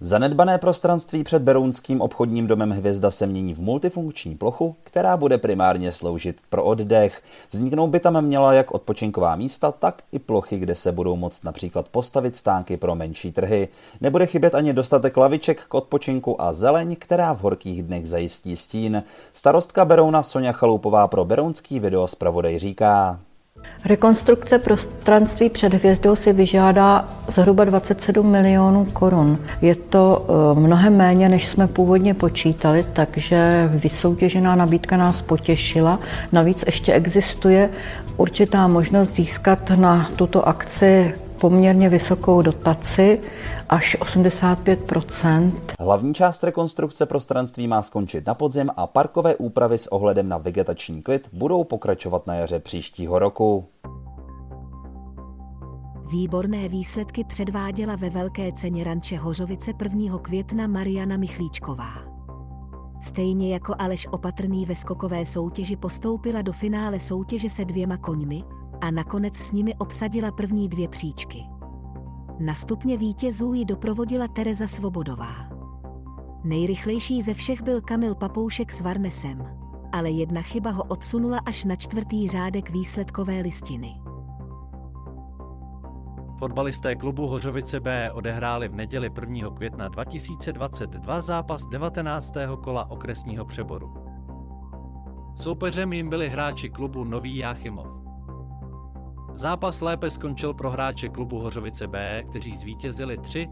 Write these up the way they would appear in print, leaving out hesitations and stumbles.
Zanedbané prostranství před berounským obchodním domem Hvězda se mění v multifunkční plochu, která bude primárně sloužit pro oddech. Vzniknout by tam měla jak odpočinková místa, tak i plochy, kde se budou moct například postavit stánky pro menší trhy. Nebude chybět ani dostatek laviček k odpočinku a zeleň, která v horkých dnech zajistí stín. Starostka Berouna Soňa Chaloupová pro berounský videozpravodaj říká: Rekonstrukce prostranství před Hvězdou si vyžádá zhruba 27 milionů korun. Je to mnohem méně, než jsme původně počítali, takže vysoutěžená nabídka nás potěšila. Navíc ještě existuje určitá možnost získat na tuto akci poměrně vysokou dotaci, až 85%. Hlavní část rekonstrukce prostranství má skončit na podzim a parkové úpravy s ohledem na vegetační klid budou pokračovat na jaře příštího roku. Výborné výsledky předváděla ve Velké ceně ranče Hořovice 1. května Mariana Michlíčková. Stejně jako Aleš Opatrný ve skokové soutěži postoupila do finále soutěže se 2 koňmi, a nakonec s nimi obsadila první 2 příčky. Na stupně vítězů ji doprovodila Tereza Svobodová. Nejrychlejší ze všech byl Kamil Papoušek s Varnesem, ale jedna chyba ho odsunula až na 4. řádek výsledkové listiny. Fotbalisté klubu Hořovice B odehráli v neděli 1. května 2022 zápas 19. kola okresního přeboru. Soupeřem jim byli hráči klubu Nový Jáchymov. Zápas lépe skončil pro hráče klubu Hořovice B, kteří zvítězili 3-1.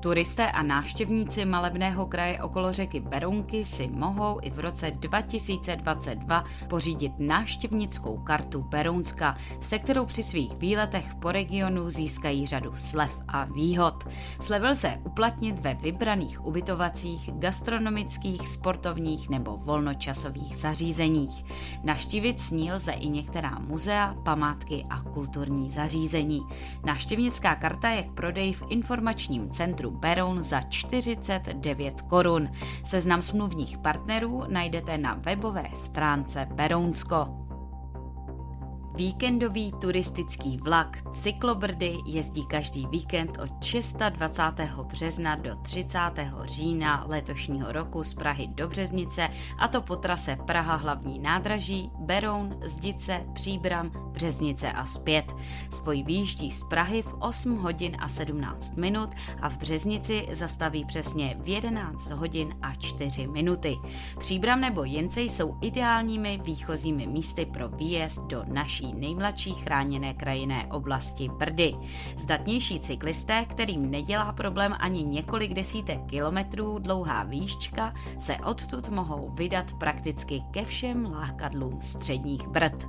Turisté a návštěvníci malebného kraje okolo řeky Berounky si mohou i v roce 2022 pořídit návštěvnickou kartu Berounska, se kterou při svých výletech po regionu získají řadu slev a výhod. Slevy lze uplatnit ve vybraných ubytovacích, gastronomických, sportovních nebo volnočasových zařízeních. Navštívit s ní lze i některá muzea, památky a kulturní zařízení. Návštěvnická karta je k prodeji v informačním centru Beroun za 49 korun. Seznam smluvních partnerů najdete na webové stránce Berounsko. Víkendový turistický vlak Cyklobrdy jezdí každý víkend od 26. března do 30. října letošního roku z Prahy do Březnice, a to po trase Praha hlavní nádraží, Beroun, Zdice, Příbram, Březnice a zpět. Spoj výjíždí z Prahy v 8 hodin a 17 minut a v Březnici zastaví přesně v 11 hodin a 4 minuty. Příbram nebo Jence jsou ideálními výchozími místy pro výjezd do naší nejmladší chráněné krajinné oblasti Brdy. Zdatnější cyklisté, kterým nedělá problém ani několik desítek kilometrů dlouhá výška, se odtud mohou vydat prakticky ke všem lákadlům středních Brd.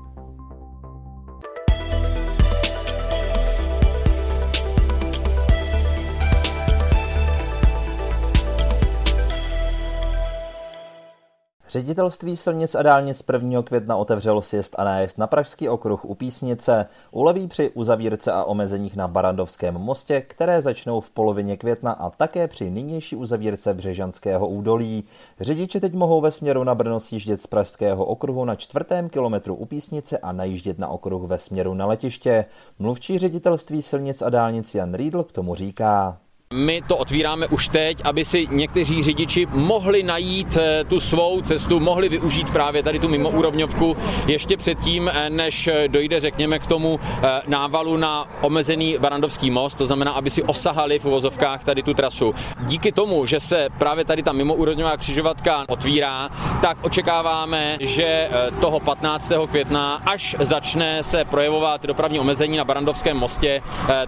Ředitelství silnic a dálnic 1. května otevřelo sjezd a nájezd na Pražský okruh u Písnice, uleví při uzavírce a omezeních na Barandovském mostě, které začnou v polovině května, a také při nynější uzavírce Břežanského údolí. Řidiči teď mohou ve směru na Brno sjíždět z Pražského okruhu na 4. kilometru u Písnice a najíždět na okruh ve směru na letiště. Mluvčí Ředitelství silnic a dálnic Jan Řídl k tomu říká: My to otvíráme už teď, aby si někteří řidiči mohli najít tu svou cestu, mohli využít právě tady tu mimoúrovňovku ještě předtím, než dojde, řekněme, k tomu návalu na omezený Barandovský most, to znamená, aby si osahali v uvozovkách tady tu trasu. Díky tomu, že se právě tady ta mimoúrovňová křižovatka otvírá, tak očekáváme, že toho 15. května, až začne se projevovat dopravní omezení na Barandovském mostě,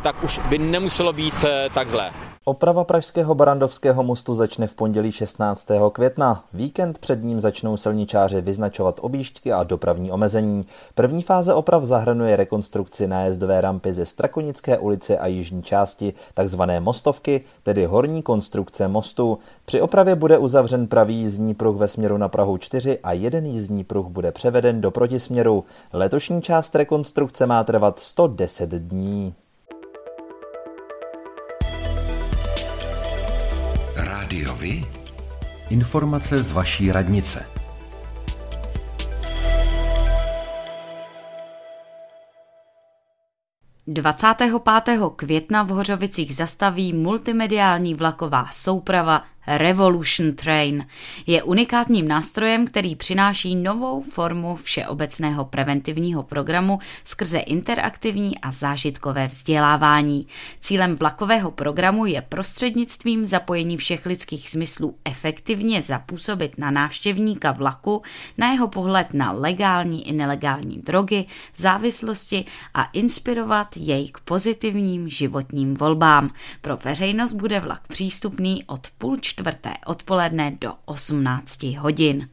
tak už by nemuselo být tak zlé. Oprava pražského Barrandovského mostu začne v pondělí 16. května. Víkend před ním začnou silničáři vyznačovat objížďky a dopravní omezení. První fáze oprav zahrnuje rekonstrukci nájezdové rampy ze Strakonické ulice a jižní části, takzvané mostovky, tedy horní konstrukce mostu. Při opravě bude uzavřen pravý jízdní pruh ve směru na Prahu 4 a jeden jízdní pruh bude převeden do protisměru. Letošní část rekonstrukce má trvat 110 dní. Rádiovi? Informace z vaší radnice. Května 25. v Hořovicích zastaví multimediální vlaková souprava Revolution Train. Je unikátním nástrojem, který přináší novou formu všeobecného preventivního programu skrze interaktivní a zážitkové vzdělávání. Cílem vlakového programu je prostřednictvím zapojení všech lidských smyslů efektivně zapůsobit na návštěvníka vlaku, na jeho pohled na legální i nelegální drogy, závislosti a inspirovat jej k pozitivním životním volbám. Pro veřejnost bude vlak přístupný od 15:30 odpoledne do 18 hodin.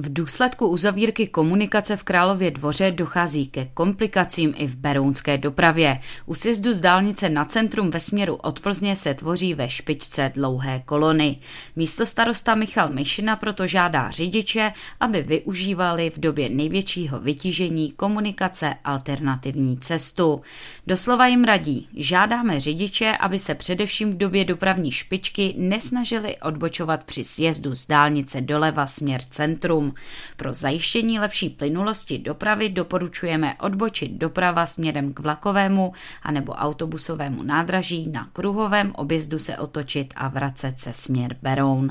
V důsledku uzavírky komunikace v Králově Dvoře dochází ke komplikacím i v berounské dopravě. U sjezdu z dálnice na centrum ve směru od Plzně se tvoří ve špičce dlouhé kolony. Místostarosta Michal Myšnak proto žádá řidiče, aby využívali v době největšího vytížení komunikace alternativní cestu. Doslova jim radí, žádáme řidiče, aby se především v době dopravní špičky nesnažili odbočovat při sjezdu z dálnice doleva směr centrum. Pro zajištění lepší plynulosti dopravy doporučujeme odbočit doprava směrem k vlakovému anebo autobusovému nádraží, na kruhovém objezdu se otočit a vracet se směr Beroun.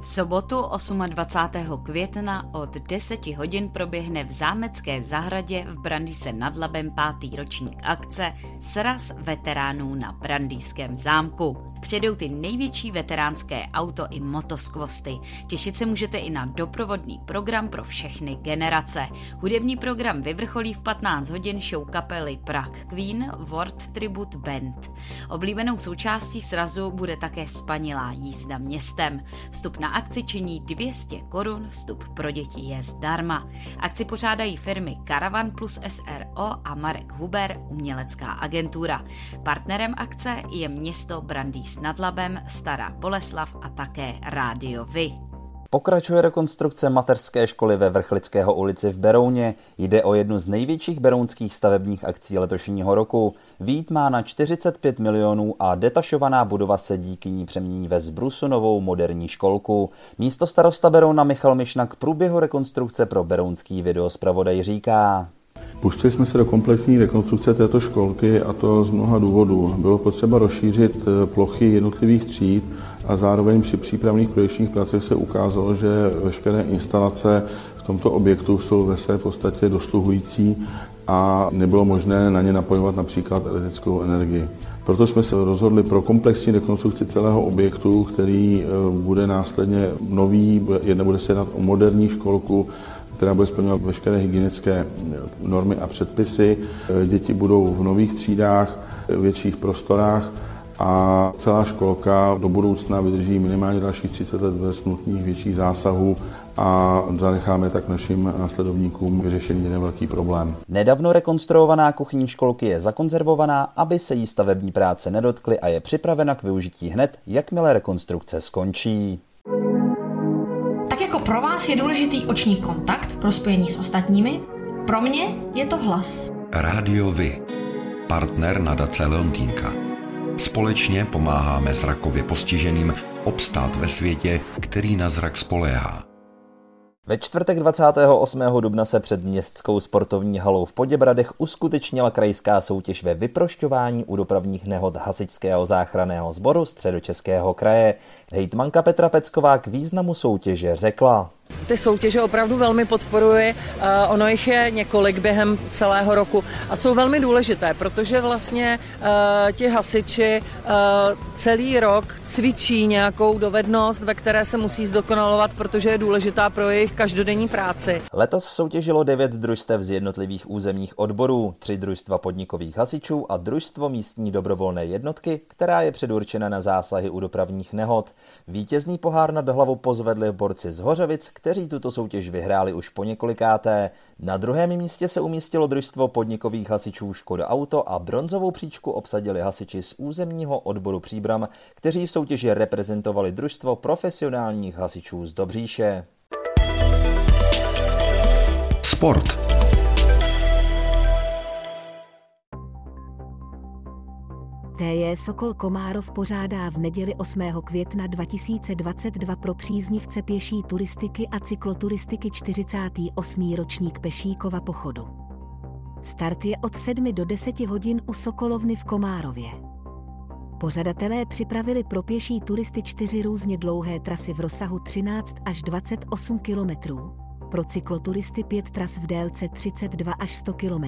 V sobotu 28. května od 10 hodin proběhne v Zámecké zahradě v Brandýse nad Labem 5. ročník akce Sraz veteránů na Brandýském zámku. Přijedou ty největší veteránské auto i motoskvosty. Těšit se můžete i na doprovodný program pro všechny generace. Hudební program vyvrcholí v 15 hodin show kapely Prague Queen World Tribute Band. Oblíbenou součástí srazu bude také spanilá jízda městem. Vstup na akci činí 200 korun, vstup pro děti je zdarma. Akci pořádají firmy Caravan plus SRO a Marek Huber, umělecká agentura. Partnerem akce je město Brandýs nad Labem, Stará Boleslav a také Rádio Vy. Pokračuje rekonstrukce mateřské školy ve Vrchlického ulici v Berouně. Jde o jednu z největších berounských stavebních akcí letošního roku. Výjít má na 45 milionů a detašovaná budova se díky ní přemění ve zbrusunovou moderní školku. Místostarosta Berouna Michal Myšnak k průběhu rekonstrukce pro berounský videozpravodaj říká: pustili jsme se do kompletní rekonstrukce této školky, a to z mnoha důvodů. Bylo potřeba rozšířit plochy jednotlivých tříd a zároveň při přípravných projekčních pracích se ukázalo, že veškeré instalace v tomto objektu jsou ve své podstatě dosluhující a nebylo možné na ně napojovat například elektrickou energii. Proto jsme se rozhodli pro komplexní rekonstrukci celého objektu, který bude následně nový, bude se jednat o moderní školku, která bude splňovat veškeré hygienické normy a předpisy. Děti budou v nových třídách, větších prostorách a celá školka do budoucna vydrží minimálně dalších 30 let bez nutných větších zásahů a zanecháme tak našim následovníkům vyřešený jeden velký problém. Nedávno rekonstruovaná kuchyň školky je zakonzervovaná, aby se jí stavební práce nedotkly a je připravena k využití hned, jakmile rekonstrukce skončí. Tak jako pro vás je důležitý oční kontakt pro spojení s ostatními, pro mě je to hlas. Rádio Vy, partner nadace Leontýnka. Společně pomáháme zrakově postiženým obstát ve světě, který na zrak spoléhá. Ve čtvrtek 28. dubna se před městskou sportovní halou v Poděbradech uskutečnila krajská soutěž ve vyprošťování u dopravních nehod Hasičského záchranného sboru Středočeského kraje. Hejtmanka Petra Pečková k významu soutěže řekla: Ty soutěže opravdu velmi podporuji, ono jich je několik během celého roku a jsou velmi důležité, protože vlastně ti hasiči celý rok cvičí nějakou dovednost, ve které se musí zdokonalovat, protože je důležitá pro jejich každodenní práci. Letos soutěžilo 9 družstev z jednotlivých územních odborů, 3 družstva podnikových hasičů a družstvo místní dobrovolné jednotky, která je předurčena na zásahy u dopravních nehod. Vítězný pohár nad hlavu pozvedli borci z Hořovic, kteří tuto soutěž vyhráli už po několikáté. Na druhém místě se umístilo družstvo podnikových hasičů Škoda Auto a bronzovou příčku obsadili hasiči z územního odboru Příbram, kteří v soutěži reprezentovali družstvo profesionálních hasičů z Dobříše. Sport. TJ Sokol Komárov pořádá v neděli 8. května 2022 pro příznivce pěší turistiky a cykloturistiky 48. ročník Pešíkova pochodu. Start je od 7 do 10 hodin u Sokolovny v Komárově. Pořadatelé připravili pro pěší turisty 4 různě dlouhé trasy v rozsahu 13 až 28 km, pro cykloturisty 5 tras v délce 32 až 100 km.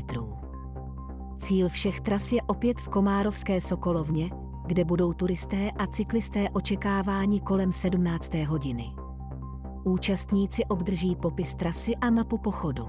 Cíl všech tras je opět v komárovské Sokolovně, kde budou turisté a cyklisté očekáváni kolem 17. hodiny. Účastníci obdrží popis trasy a mapu pochodu.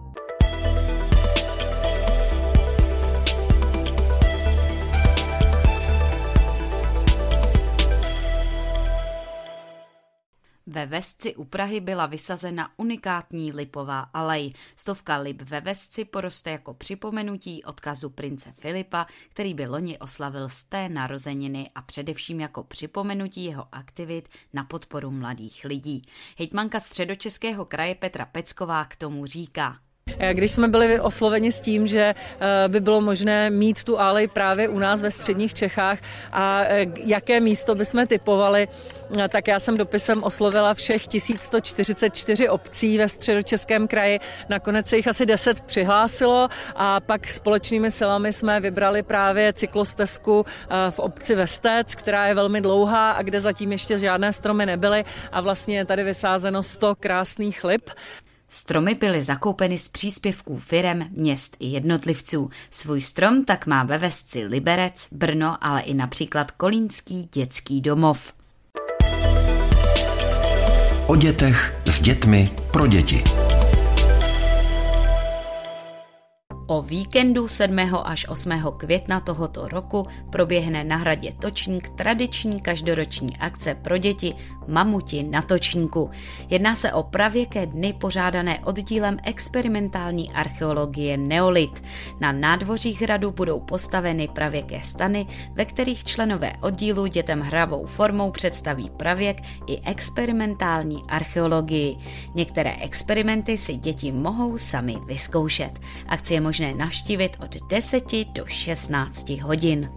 Ve Vestci u Prahy byla vysazena unikátní lipová alej. 100 lip ve Vestci poroste jako připomenutí odkazu prince Filipa, který by loni oslavil 100. narozeniny, a především jako připomenutí jeho aktivit na podporu mladých lidí. Hejtmanka Středočeského kraje Petra Pečková k tomu říká: Když jsme byli osloveni s tím, že by bylo možné mít tu alej právě u nás ve středních Čechách a jaké místo bychom typovali, tak já jsem dopisem oslovila všech 1144 obcí ve Středočeském kraji. Nakonec se jich asi 10 přihlásilo a pak společnými silami jsme vybrali právě cyklostezku v obci Vestec, která je velmi dlouhá a kde zatím ještě žádné stromy nebyly, a vlastně je tady vysázeno 100 krásných lip. Stromy byly zakoupeny z příspěvků firem, měst i jednotlivců. Svůj strom tak má ve Vestci Liberec, Brno, ale i například kolínský dětský domov. O dětech, s dětmi, pro děti. O víkendu 7. až 8. května tohoto roku proběhne na hradě Točník tradiční každoroční akce pro děti Mamuti na točníku. Jedná se o pravěké dny pořádané oddílem experimentální archeologie Neolit. Na nádvořích hradu budou postaveny pravěké stany, ve kterých členové oddílu dětem hravou formou představí pravěk i experimentální archeologii. Některé experimenty si děti mohou sami vyzkoušet. Akci je možné navštívit od 10 do 16 hodin.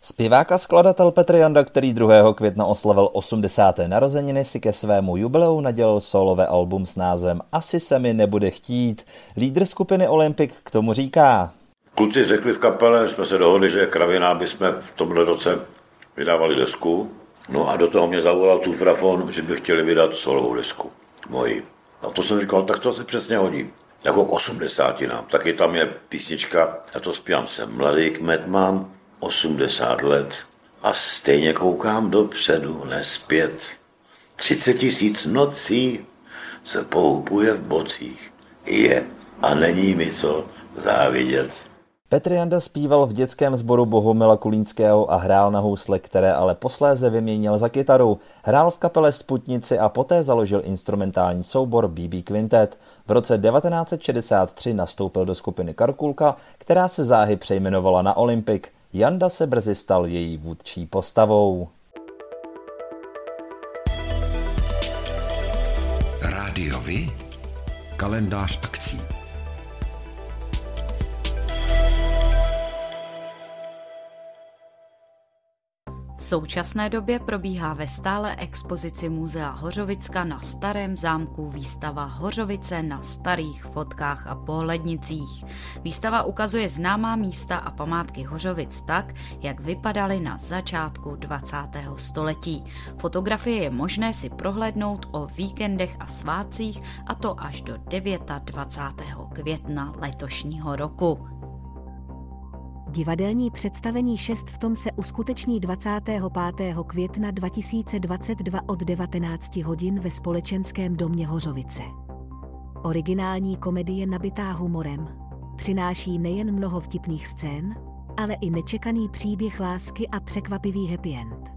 Zpěvák a skladatel Petr Janda, který 2. května oslavil 80. narozeniny, si ke svému jubileu nadělil solové album s názvem Asi se mi nebude chtít. Lídr skupiny Olympic k tomu říká: Kluci řekli v kapele, jsme se dohodli, že je kravina, by jsme v tomhle roce vydávali desku. No a do toho mě zavolal Tufrafon, že by chtěli vydat solovou desku moji. A to jsem říkal, tak to se přesně hodí. Jako k 80. Taky tam je písnička, já to zpívám, jsem mladý, kmet mám 80 let a stejně koukám dopředu, ne zpět. 30 000 nocí se pohupuje v bocích. Je a není mi co závidět. Petr Janda zpíval v dětském sboru Bohumila Kulínského a hrál na housle, které ale posléze vyměnil za kytaru. Hrál v kapele Sputnici a poté založil instrumentální soubor BB Quintet. V roce 1963 nastoupil do skupiny Karkulka, která se záhy přejmenovala na Olympic. Janda se brzy stal její vůdčí postavou. Rádiový kalendář akcí. V současné době probíhá ve stále expozici Muzea Hořovicka na Starém zámku výstava Hořovice na starých fotkách a pohlednicích. Výstava ukazuje známá místa a památky Hořovic tak, jak vypadaly na začátku 20. století. Fotografie je možné si prohlédnout o víkendech a svátcích, a to až do 29. května letošního roku. Divadelní představení 6 v tom se uskuteční 25. května 2022 od 19 hodin ve Společenském domě Hořovice. Originální komedie nabitá humorem přináší nejen mnoho vtipných scén, ale i nečekaný příběh lásky a překvapivý happy end.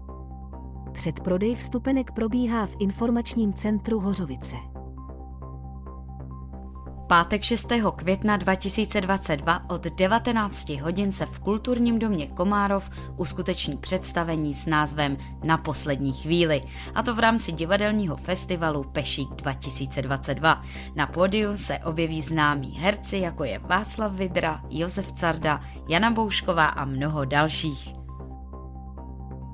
Předprodej vstupenek probíhá v informačním centru Hořovice. Pátek 6. května 2022 od 19 hodin se v Kulturním domě Komárov uskuteční představení s názvem Na poslední chvíli, a to v rámci divadelního festivalu Pešík 2022. Na pódiu se objeví známí herci, jako je Václav Vidra, Josef Carda, Jana Boušková a mnoho dalších.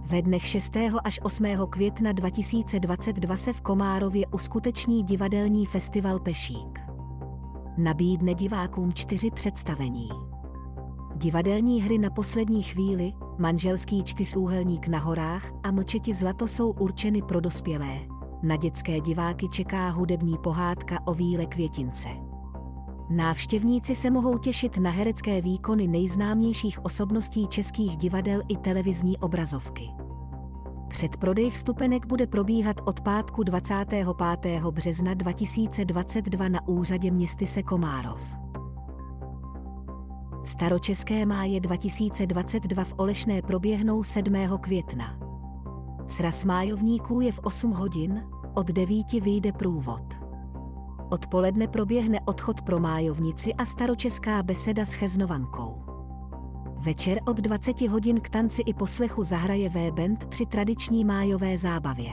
Ve dnech 6. až 8. května 2022 se v Komárově uskuteční divadelní festival Pešík. Nabídne divákům 4 představení. Divadelní hry Na poslední chvíli, Manželský čtyřúhelník na horách a Mlčeti zlato jsou určeny pro dospělé. Na dětské diváky čeká hudební pohádka O víle květince. Návštěvníci se mohou těšit na herecké výkony nejznámějších osobností českých divadel i televizní obrazovky. Předprodej vstupenek bude probíhat od pátku 25. března 2022 na úřadě městyse Komárov. Staročeské máje 2022 v Olešné proběhnou 7. května. Sraz májovníků je v 8 hodin, od 9 vyjde průvod. Odpoledne proběhne odchod pro májovnici a staročeská beseda s cheznovankou. Večer od 20 hodin k tanci i poslechu zahraje V-band při tradiční májové zábavě.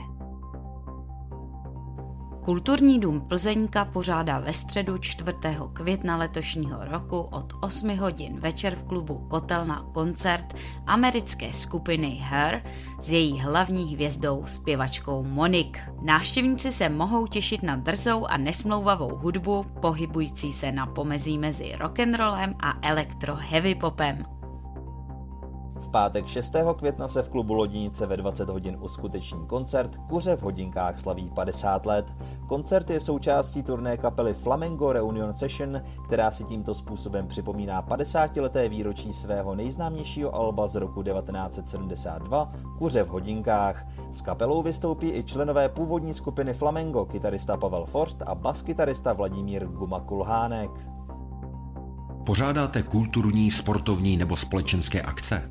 Kulturní dům Plzeňka pořádá ve středu 4. května letošního roku od 8 hodin večer v klubu Kotelna koncert americké skupiny Her s její hlavní hvězdou zpěvačkou Monique. Návštěvníci se mohou těšit na drzou a nesmlouvavou hudbu, pohybující se na pomezí mezi rock'n'rollem a elektro heavy popem. V pátek 6. května se v klubu Loděnice ve 20 hodin uskuteční koncert Kuře v hodinkách slaví 50 let. Koncert je součástí turné kapely Flamengo Reunion Session, která si tímto způsobem připomíná 50-leté výročí svého nejznámějšího alba z roku 1972 Kuře v hodinkách. S kapelou vystoupí i členové původní skupiny Flamengo, kytarista Pavel Forst a baskytarista Vladimír Guma-Kulhánek. Pořádáte kulturní, sportovní nebo společenské akce?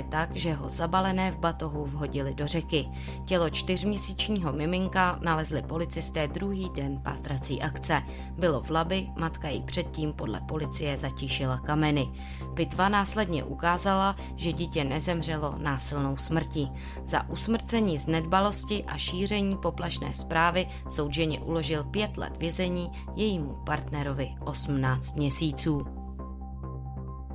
tak, že ho zabalené v batohu vhodili do řeky. Tělo 4měsíčního miminka nalezli policisté druhý den pátrací akce. Bylo v Labi, matka ji předtím podle policie zatíšila kameny. Pitva následně ukázala, že dítě nezemřelo násilnou smrtí. Za usmrcení z nedbalosti a šíření poplašné zprávy soud ženě uložil 5 let vězení, jejímu partnerovi 18 měsíců.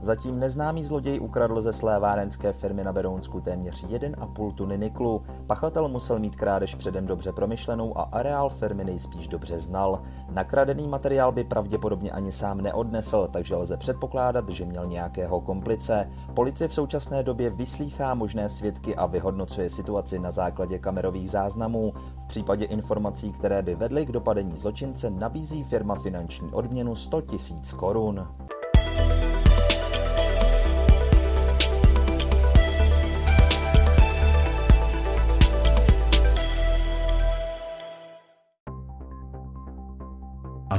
Zatím neznámý zloděj ukradl ze slévárenské firmy na Berounsku téměř 1,5 tuny niklu. Pachatel musel mít krádež předem dobře promyšlenou a areál firmy nejspíš dobře znal. Nakradený materiál by pravděpodobně ani sám neodnesl, takže lze předpokládat, že měl nějakého komplice. Policie v současné době vyslýchá možné svědky a vyhodnocuje situaci na základě kamerových záznamů. V případě informací, které by vedly k dopadení zločince, nabízí firma finanční odměnu 100 000 korun. A